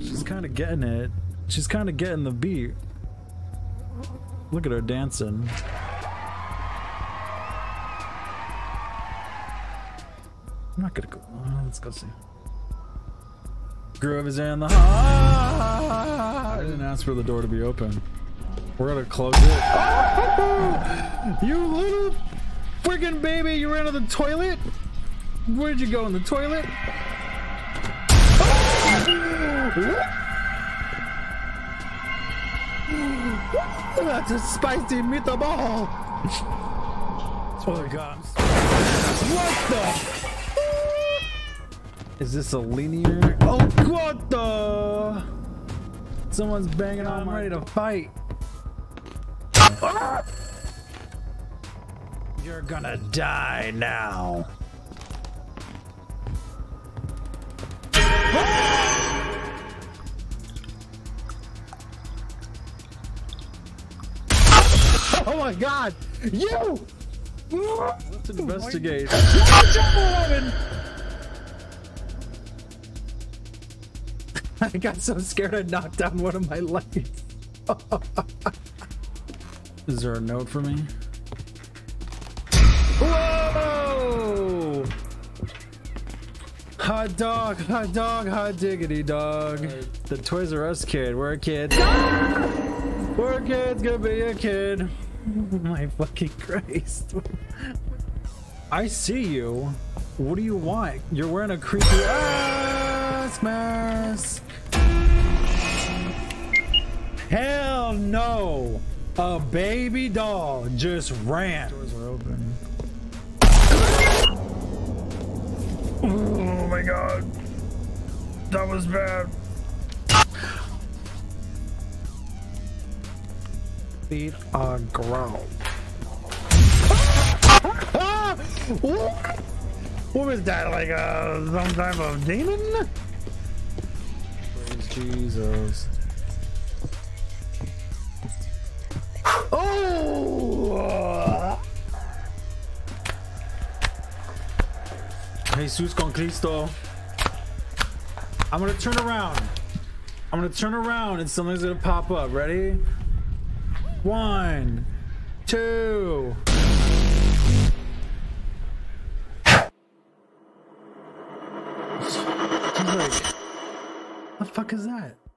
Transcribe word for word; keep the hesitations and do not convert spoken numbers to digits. She's kind of getting it. She's kind of getting the beat. Look at her dancing. I'm not gonna go. Oh, let's go see. Groove is in the heart. I didn't ask for the door to be open. We're gonna close it. You little freaking baby! You ran to the toilet. Where'd you go, in the toilet? That's a spicy meatball. That's what I got. What the? Is this a linear? Oh, what the? Someone's banging on my... I'm ready to fight. Ah! You're gonna die now. Ah! Oh my God! You! Let's investigate. Watch out, woman! I got so scared I knocked down one of my lights. Is there a note for me? Whoa! Hot dog, hot dog, hot diggity dog. Right. The Toys R Us kid, we're a kid. We're kids, gonna be a kid. Oh my fucking Christ. I see you. What do you want? You're wearing a creepy ass mask. Hell no! A baby doll just ran. Doors are open. Oh my God. That was bad. Feet are grown. What? What was that, like uh, some type of demon? Praise Jesus. Oh! Jesus con Cristo. I'm gonna turn around. I'm gonna turn around and something's gonna pop up. Ready? One, two. Like, what the fuck is that?